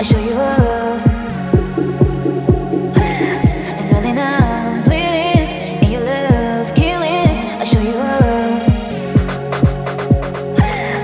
I show you love.